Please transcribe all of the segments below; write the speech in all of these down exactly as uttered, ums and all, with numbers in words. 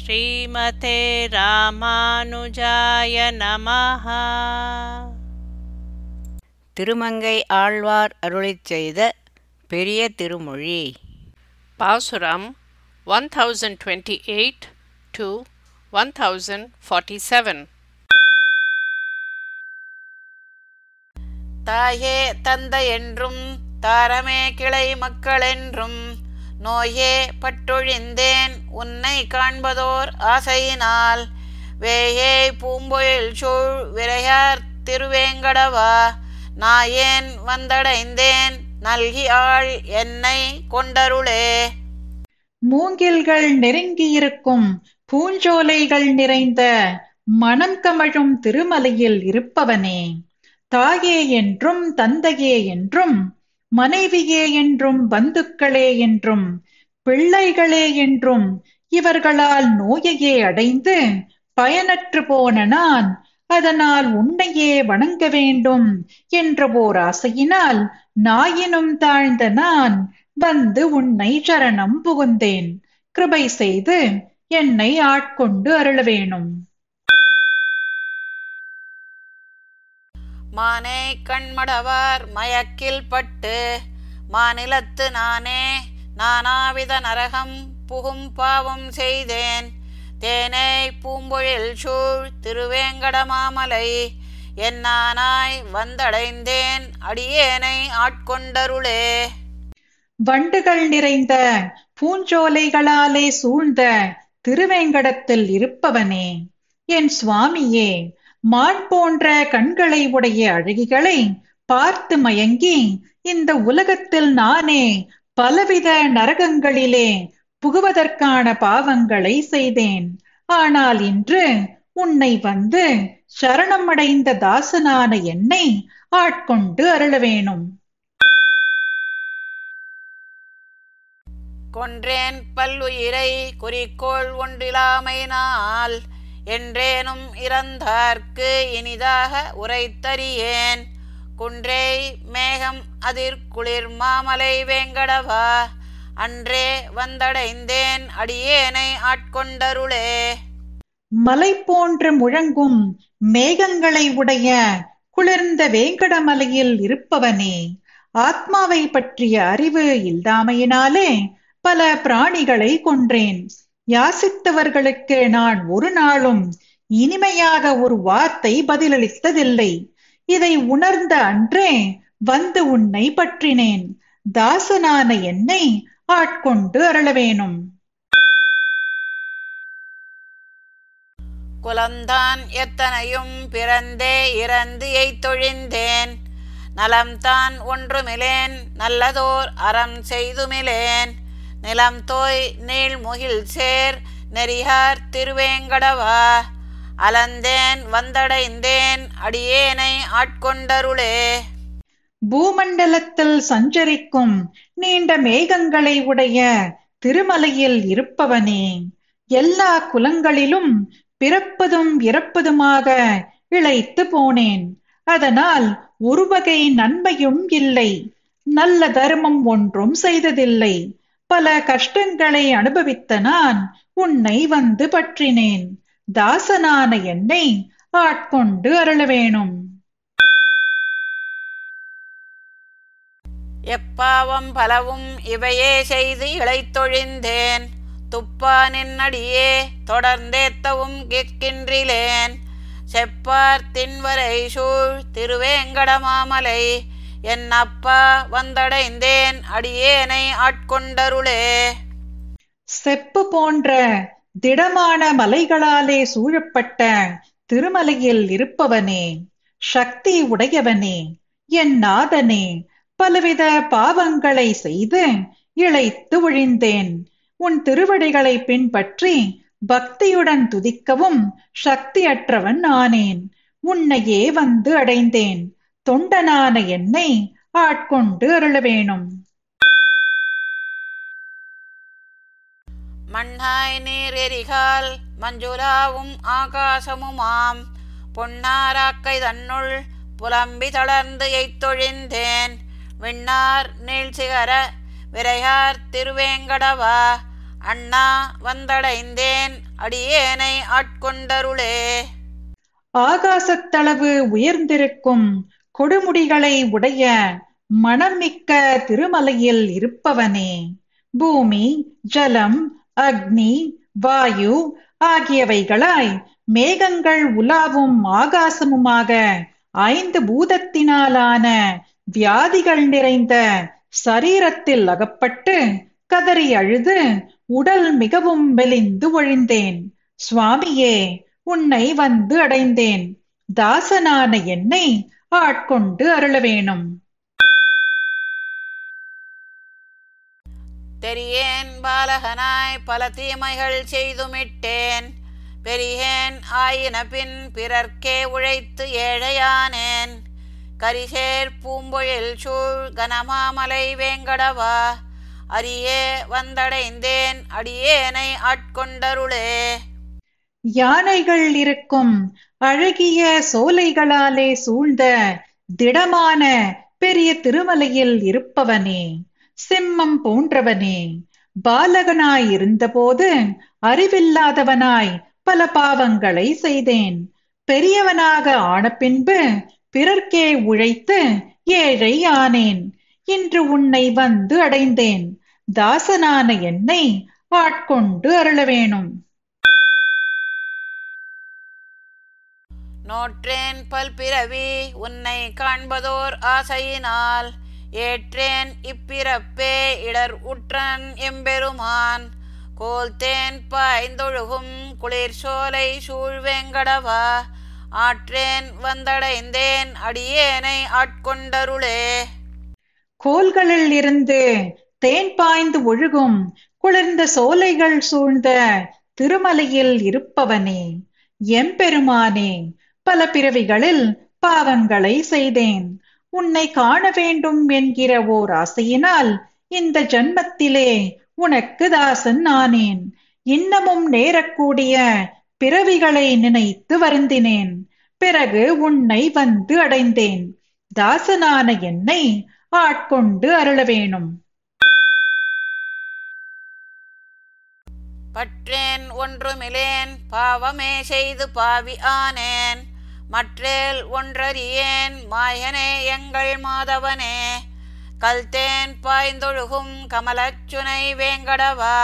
ஸ்ரீமதே ராமானுஜாய நமஹ. திருமங்கை ஆழ்வார் அருளிச் செய்த பெரிய திருமொழி பாசுரம் one thousand twenty-eight to one thousand forty-seven. தாயே தந்தை என்றும் தாரமே கிளை மக்களென்றும் நோயே பட்டொழிந்தேன் உன்னை காண்பதோர் ஆசையினால். வேயே பூம்பொழில் சூழ் விரையார் திருவேங்கடவா, நாயேன் வந்தடைந்தேன் நல்கி ஆள் என்னை கொண்டருளே. மூங்கில்கள் நெருங்கியிருக்கும் பூஞ்சோலைகள் நிறைந்த மனம் கமழும் திருமலையில் இருப்பவனே, தாயே என்றும் தந்தையே என்றும் மனைவியே என்றும் பந்துக்களே என்றும் பிள்ளைகளே என்றும் இவர்களால் நோயையே அடைந்து பயனற்று போன நான் அதனால் உன்னையே வணங்க வேண்டும் என்ற ஓர் ஆசையினால் நாயினும் தாழ்ந்த நான் வந்து உன்னை சரணம் புகுந்தேன். கிருபை செய்து என்னை ஆட்கொண்டு அருளவேணும். மானே கண்மடவார் மயக்கில் பட்டு மாநிலத்து நானே நானாவித நரகம் புகும் பாவம் செய்தேன். தேனே பூம்பொழில் சூழ் திருவேங்கட மாமலை என்னானாய் வந்தடைந்தேன் அடியேனை ஆட்கொண்டருளே. வண்டுகள் நிறைந்த பூஞ்சோலைகளாலே சூழ்ந்த திருவேங்கடத்தில் இருப்பவனே, என் சுவாமியே, மான் போன்ற கண்களை உடைய அழகிகளை பார்த்து மயங்கி இந்த உலகத்தில் நானே பலவித நரகங்களிலே புகுவதற்கான பாவங்களை செய்தேன். ஆனால் இன்று உன்னை வந்து சரணமடைந்த தாசனான என்னை ஆட்கொண்டு அருளவேணும். கொன்றேன் பல்லுயிரை குறிக்கோள் ஒன்றிலாமையினால் என்றேனும் இறந்தார்க்கு இனிதாக உரைத்தறியேன். குன்றே மேகம் அதிர்குளிர் மாமலை வேங்கடவா, அன்றே வந்தடைந்தேன் அடியேனை ஆட்கொண்டருளே. மலை போன்று முழங்கும் மேகங்களை உடைய குளிர்ந்த வேங்கடமலையில் இருப்பவனே, ஆத்மாவை பற்றிய அறிவு இல்லாமையினாலே பல பிராணிகளை கொன்றேன். யாசித்தவர்களுக்கு நான் ஒரு நாளும் இனிமையாக ஒரு வார்த்தை பதிலளித்ததில்லை. இதை உணர்ந்த அன்றே வந்து உன்னை பற்றினேன். தாசனான என்னை ஆட்கொண்டு அருளவேணும். குலந்தான் எத்தனையும் பிறந்தே இறந்து எய்தொழிந்தேன், நலம்தான் ஒன்றுமிலேன் நல்லதோர் அறம் செய்துமிலேன். நிலம் தோய் நீள் முகில் சேர் நெறியார் திருவேங்கடவா, அலந்தேன் வந்தடைந்தேன் அடியேனை ஆட்கொண்டருளே. பூமண்டலத்தில் சஞ்சரிக்கும் நீண்ட மேகங்களை உடைய திருமலையில் இருப்பவனே, எல்லா குலங்களிலும் பிறப்பதும் இறப்பதுமாக இழைத்து போனேன். அதனால் ஒருவகை நன்மையும் இல்லை, நல்ல தர்மம் ஒன்றும் செய்ததில்லை. பல கஷ்டங்களை அனுபவித்த நான் உன்னை வந்து பற்றினேன். தாசனான என்னை ஆட்கொண்டு அருளவேணும். எப்பாவம் பலவும் இவையே செய்து இழைத்தொழிந்தேன், துப்பானின் அடியே தொடர்ந்தேத்தவும் கேட்கின்றிலேன். செப்பார் தின்வரை சூழ் திருவேங்கடமாமலை என் அப்பா வந்தடைந்தேன் அடியேனை ஆட்கொண்டருளே. செப்பு போன்ற திடமான மலைகளாலே சூழப்பட்ட திருமலையில் இருப்பவனே, சக்தி உடையவனே, என் நாதனே, பலவித பாவங்களை செய்து இழைத்து ஒழிந்தேன். உன் திருவடிகளை பின்பற்றி பக்தியுடன் துதிக்கவும் சக்தியற்றவன் ஆனேன். உன்னையே வந்து அடைந்தேன். தொண்டனான என்னை ஆட்கொண்டு அருளவேணும். மண்ணாய் நீரெரிகால் மஞ்சுளாவும் ஆகாசமுமாம் பொன்னாராக்கை தன்னுள் புலம்பி தளர்ந்து எய்தொழிந்தேன். விண்ணார் நீள்சிகர விரையார் திருவேங்கடவா, அண்ணா வந்தடைந்தேன், அடியேனை ஆட்கொண்டருளே. ஆகாசத்தளவு உயர்ந்திருக்கும் கொடுமுடிகளை உடைய மணமிக்க திருமலையில் இருப்பவனே, பூமி, ஜலம், அக்னி, வாயு ஆகியவைகளாய் மேகங்கள் உலாவும் ஆகாசமுமாக ஐந்து பூதத்தினாலான வியாதிகள் நிறைந்த சரீரத்தில் அகப்பட்டு கதறி அழுது உடல் மிகவும் மெலிந்து ஒழிந்தேன். சுவாமியே, உன்னை வந்து அடைந்தேன். தாசனான என்னை ஆட்கொண்டு அருள வேணும். தெரியேன் பாலகனாய் பல தீமைகள் செய்துமிட்டேன். பெரியேன் ஆயின பின் பிறர்க்கே உழைத்து ஏழையானேன். கரிசேர் பூம்பொழில் சூழ் கனமாமலை வேங்கடவா, அரியே வந்தடைந்தேன், அடியேனை ஆட்கொண்டருளே. யானைகள் இருக்கும் அழகிய சோலைகளாலே சூழ்ந்த திடமான பெரிய திருமலையில் இருப்பவனே, சிம்மம் போன்றவனே, பாலகனாய் இருந்தபோது அறிவில்லாதவனாய் பல பாவங்களை செய்தேன். பெரியவனாக ஆன பின்பு பிறர்க்கே உழைத்து ஏழை ஆனேன். இன்று உன்னை வந்து அடைந்தேன். தாசனான என்னை ஆட்கொண்டு அருள வேணும். நோற்றேன் பல்பிறவி உன்னை காண்பதோர் ஆசையினால், ஏற்றேன் இப்பிறப்பே இடர் உற்றன் எம்பெருமான், கோல்தேன் பாய்ந்தொழுகும் குளிர் சோலை சூழ்வேங்கடவா, ஆற்றேன் வந்தடைந்தேன், அடியேனை ஆட்கொண்டருளே. கோல்களில் இருந்து தேன் பாய்ந்து ஒழுகும் குளிர்ந்த சோலைகள் சூழ்ந்த திருமலையில் இருப்பவனே, எம்பெருமானே, பல பிறவிகளில் பாவங்களை செய்தேன். உன்னை காண வேண்டும் என்கிற ஓர் ஆசையினால் இந்த ஜன்மத்திலே உனக்கு தாசன் ஆனேன். இன்னமும் நேரக்கூடிய பிறவிகளை நினைத்து வருந்தினேன். பிறகு உன்னை வந்து அடைந்தேன். தாசனான என்னை ஆட்கொண்டு அருள வேணும். பற்றேன் ஒன்றுமிலேன், பாவமே செய்து பாவி ஆனேன். மற்றேல் ஒன்றறியேன், மாயனே எங்கள் மாதவனே, கல்தேன் பாய்ந்தொழுகும் கமலச்சுனை வேங்கடவா,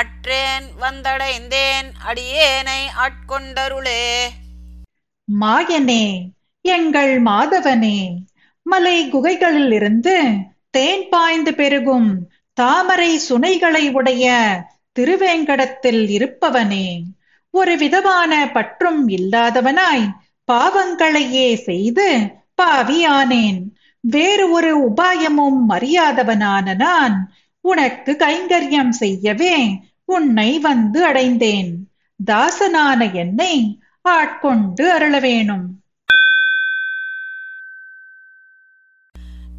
அற்றேன் வந்தடைந்தேன், அடியேனை ஆட்கொண்டருளே. மாயனே, எங்கள் மாதவனே, மலை குகைகளில் இருந்து தேன் பாய்ந்து பெருகும் தாமரை சுனைகளை உடைய திருவேங்கடத்தில் இருப்பவனே, ஒரு விதமான பற்றும் இல்லாதவனாய் பாவங்களையே செய்து பாவியானேன். வேறு ஒரு உபாயமும் அறியாதவனான நான் உனக்கு கைங்கரியம் செய்யவே உன்னை வந்து அடைந்தேன். தாசனான என்னை ஆட்கொண்டு அருள வேணும்.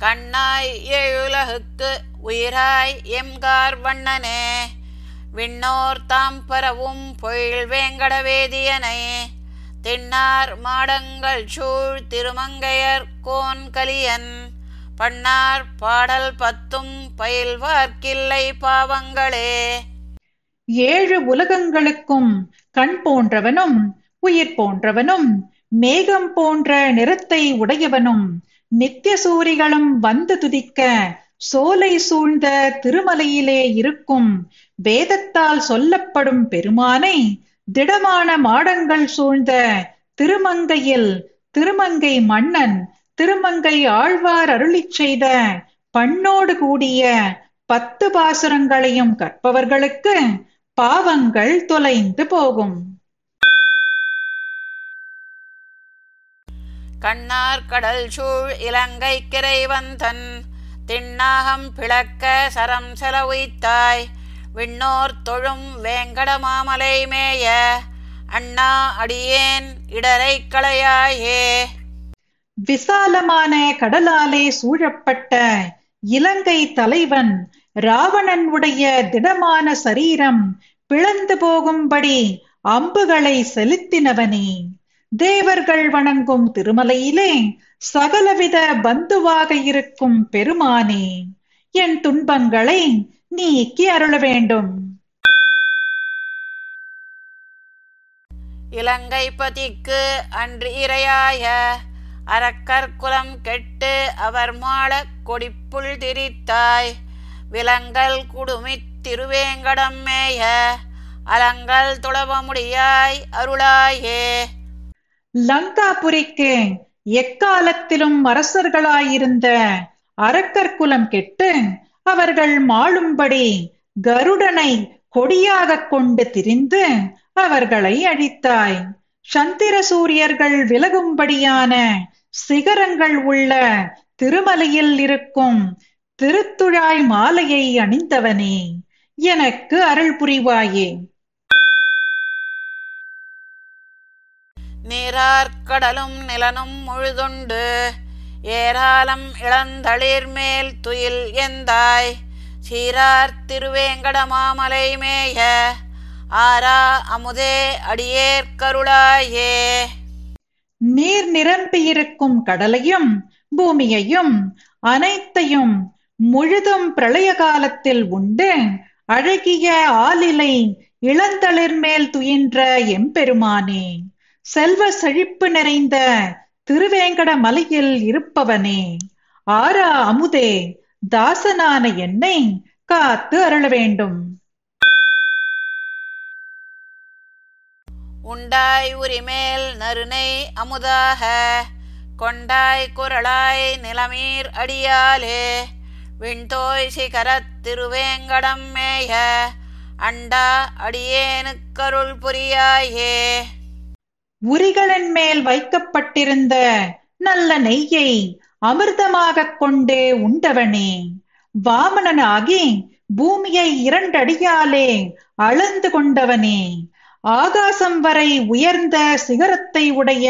கண்ணாய் ஏழுலகுக்கு உயிராய் எம்கார் வண்ணனே, விண்ணோர் தாம் பரவும் பொயில் வேங்கடவேதியனை, திண்ணார் மாடங்கள் சூழ் திருமங்கையர் கோன் கலியன், பண்ணார் பாடல் பத்தும் பயில்வார்க்கில்லை பாவங்களே. ஏழு உலகங்களுக்கும் கண் போன்றவனும் உயிர் போன்றவனும் மேகம் போன்ற நிறத்தை உடையவனும் நித்திய சூரிகளும் வந்து துதிக்க சோலை சூழ்ந்த திருமலையிலே இருக்கும் வேதத்தால் சொல்லப்படும் பெருமானை திடமான மாடங்கள் சூழ்ந்த திருமங்கையில் திருமங்கை மன்னன் திருமங்கை ஆழ்வார் அருளிச் செய்த பண்ணோடு கூடிய பத்து பாசுரங்களையும் கற்பவர்களுக்கு பாவங்கள் தொலைந்து போகும். கண்ணார் கடல் சூழ் இலங்கை கிரைவந்தன், திண்ணாகம் பிளக்க சரம் செலவுத்தாய், விண்ணோர் தொழும் வேங்கட மாமலை மேய, அண்ணா அடியேன் இடரை களையாயே. விசாலமான கடலாலே சூழப்பட்ட இலங்கை தலைவன் ராவணன் உடைய திடமான சரீரம் பிளந்து போகும்படி அம்புகளை செலுத்தினவனே, தேவர்கள் வணங்கும் திருமலையிலே சகலவித பந்துவாக இருக்கும் பெருமானே, என் துன்பங்களை நீக்கி அருள வேண்டும். இலங்கை பதிக்கு அன்று இரையாய அரக்கற்குலம் கெட்டு அவர் மாளக் கொடிப்புள் திரித்தாய். விலங்கல் குடுமித் திருவேங்கடம் மேய அலங்கல் துளவ முடியாய் அருளாயே. லங்காபுரிக்கு எக்காலத்திலும் அரசர்களாயிருந்த அரக்கர் குலம் கெட்டு அவர்கள் மாளும்படி கருடனை கொடியாக கொண்டு திரிந்து அவர்களை அழித்தாய். சந்திர சூரியர்கள் விலகும்படியான சிகரங்கள் உள்ள திருமலையில் இருக்கும் திருத்துழாய் மாலையை அணிந்தவனே, எனக்கு அருள் புரிவாயே. நீரார்கடலும் நிலனும் முழுதுண்டு ஏராளம் இளந்தளிர் மேல் துயில் எந்தாய். சீரார் திருவேங்கடமாமலை மேய ஆரா அமுதே அடியேற்கருளாயே. நீர் நிரம்பியிருக்கும் கடலையும் பூமியையும் அனைத்தையும் முழுதும் பிரளய காலத்தில் உண்டு அழகிய ஆலிலை இளந்தளிர் மேல் துயின்ற எம்பெருமானே, செல்வ செழிப்பு நிறைந்த திருவேங்கட மலையில் இருப்பவனே, ஆரா அமுதே தாசனான என்னை காத்து அருள வேண்டும். உண்டாய் உரிமேல் நறுனை அமுதாக கொண்டாய் குரலாய் நிலமீர் அடியாலே. விண்தோய் சிகரத் திருவேங்கடம் மேய அண்டா அடியேனுக்கருள் புரியாயே. உரிகளின் மேல் வைக்கப்பட்டிருந்த நல்ல நெய்யை அமிர்தமாக கொண்டு உண்டவனே, வாமனனாகி பூமியை இரண்டடியாலே அளந்து கொண்டவனே, ஆகாசம் வரை உயர்ந்த சிகரத்தை உடைய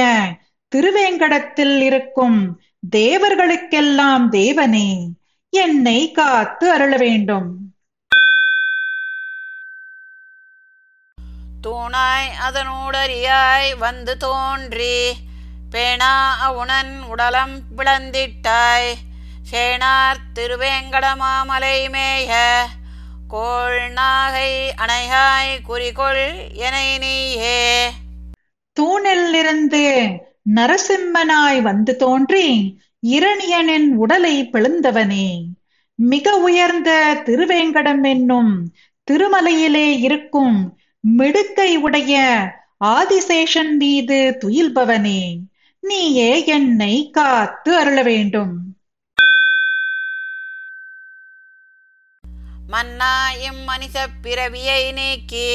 திருவேங்கடத்தில் இருக்கும் தேவர்களுக்கெல்லாம் தேவனே, என்னை காத்து அருள வேண்டும். தூணாய் அதனூடறியாய் வந்து தோன்றி பேணா அவுணன் உடலம் பிளந்திட்டாய். சேனார் திருவேங்கடமாமலை மேய கோள் நாகை அணையாய் குறிகொள் என நீயே. தூணிலிருந்து நரசிம்மனாய் வந்து தோன்றி இரணியனின் உடலை பிளந்தவனே, மிக உயர்ந்த திருவேங்கடம் என்னும் திருமலையிலே இருக்கும் மிடுக்கை உடைய ஆதிசேஷன் மீது துயில்பவனே, நீயே என்னை காத்து அருள வேண்டும். மன்னா எம் மனித பிறவியை நீக்கி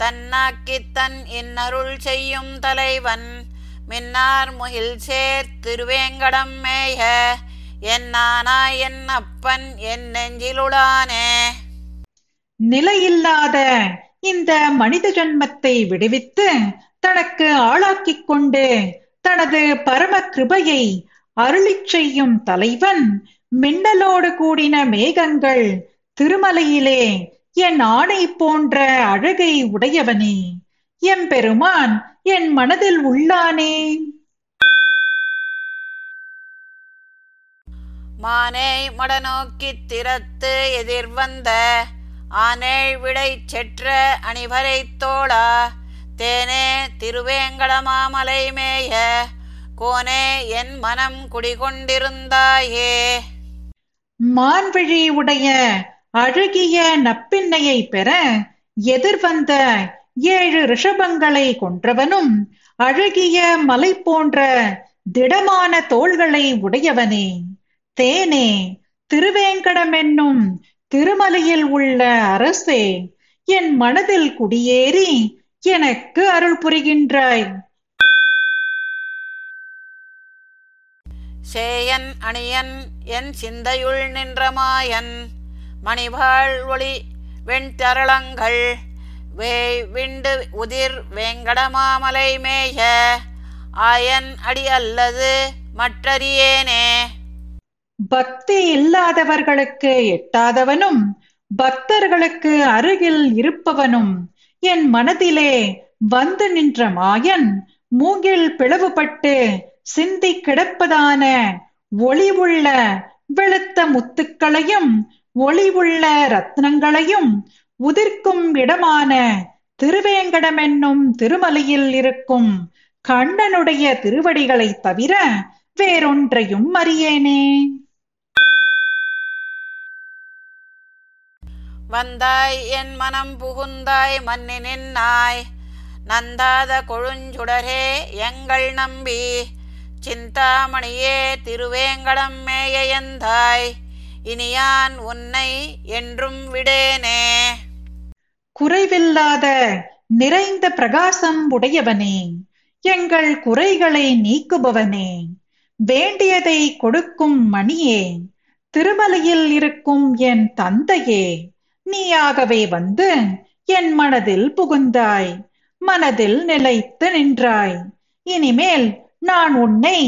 தன்னாக்கி தன் இன்னருள் செய்யும் தலைவன் மின்னார் முகில் சேர் திருவேங்கடம் மேய என்னானா என் அப்பன் என் நெஞ்சிலுளானே. நிலையில்லாத இந்த மனித ஜன்மத்தை விடுவித்து தனக்கு ஆளாக்கிக் கொண்டு தனது பரம கிருபையை அருளிச் செய்யும் தலைவன் மின்னலோடு கூடின மேகங்கள் திருமலையிலே என் ஆணை போன்ற அழகை உடையவனே, எம்பெருமான் என் மனதில் உள்ளானே. மானை மடநோக்கி திறத்து எதிர்வந்த ஆனேள் விடை செற்ற அணிவரை தோளா. தேனே திருவேங்கடமாமலை மேய கோனே என் மனம் குடிகொண்டிருந்தாயே. மான்விழி உடைய அழகிய நப்பின்னையை பெற எதிர்வந்த ஏழு ரிஷபங்களை கொன்றவனும் அழகிய மலை போன்ற திடமான தோள்களை உடையவனே, தேனே திருவேங்கடம் என்னும் திருமலையில் உள்ள அரசே, என் மனதில் குடியேறி எனக்கு அருள் புரிகின்றாய். சேயன் அணியன் என் சிந்தையுள் நின்றமாயன் மணிவாள் ஒளி வெண்தரளங்கள் வேய் விண்டு உதிர் வேங்கடமாமலை மேய ஆயன் அடி அல்லது மற்றறியேனே. பக்தி இல்லாதவர்களுக்கு எட்டாதவனும் பக்தர்களுக்கு அருகில் இருப்பவனும் என் மனதிலே வந்து நின்ற மாயன் மூங்கில் பிளவுபட்டு சிந்தி கிடப்பதான ஒளிவுள்ள வெளுத்த முத்துக்களையும் ஒளிவுள்ள ரத்னங்களையும் உதிர்க்கும் இடமான திருவேங்கடம் என்னும் திருமலையில் இருக்கும் கண்ணனுடைய திருவடிகளை தவிர வேறொன்றையும் அறியேனே. வந்தாய் என் மனம் புகுந்தாய் மன்னினாய் நந்தாத கொழுஞ்சுடரே எங்கள் நம்பி சிந்தாமணியே திருவேங்கடம் மேயந்தாய் இனியான் உன்னை என்றும் விடேனே. குறைவில்லாத நிறைந்த பிரகாசம் உடையவனே, எங்கள் குறைகளை நீக்குபவனே, வேண்டியதை கொடுக்கும் மணியே, திருமலையில் இருக்கும் என் தந்தையே, நீயாகவே வந்து என் மனதில் புகுந்தாய், மனதில் நிலைத்து நின்றாய். இனிமேல் நான் உன்னை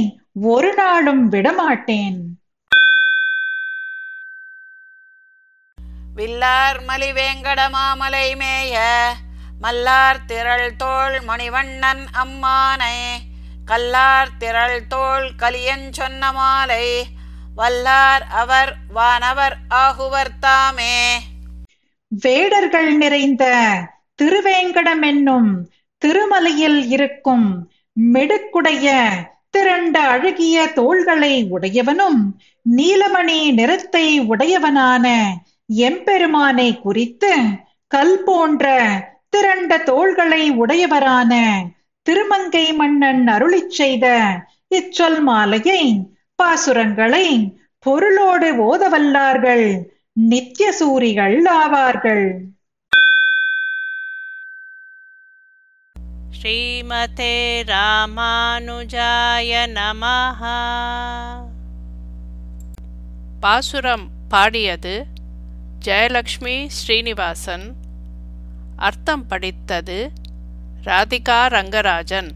ஒரு நாளும் விடமாட்டேன். வில்லார் மலிவேங்கடமாமலை மேய மல்லார் திரள் தோள் மணிவண்ணன் அம்மானை கல்லார் திரள் தோள் கலியன் சொன்ன மாலை வல்லார் அவர் வானவர் ஆகுவர் தாமே. வேடர்கள் நிறைந்த திருவேங்கடம் என்னும் திருமலையில் இருக்கும் மெடுக்குடைய திரண்ட அழகிய தோள்களை உடையவனும் நீலமணி நிறத்தை உடையவனான எம்பெருமானை குறித்து கல் போன்ற திரண்ட தோள்களை உடையவரான திருமங்கை மன்னன் அருளிச் செய்த இச்சொல் மாலையை பாசுரங்களை பொருளோடு ஓதவல்லார்கள் நித்திய சூரிகள் ஆவார்கள். ஸ்ரீமதே ராமானுஜாய நமஹ. பாசுரம் பாடியது ஜெயலக்ஷ்மி ஸ்ரீனிவாசன். அர்த்தம் படித்தது ராதிகா ரங்கராஜன்.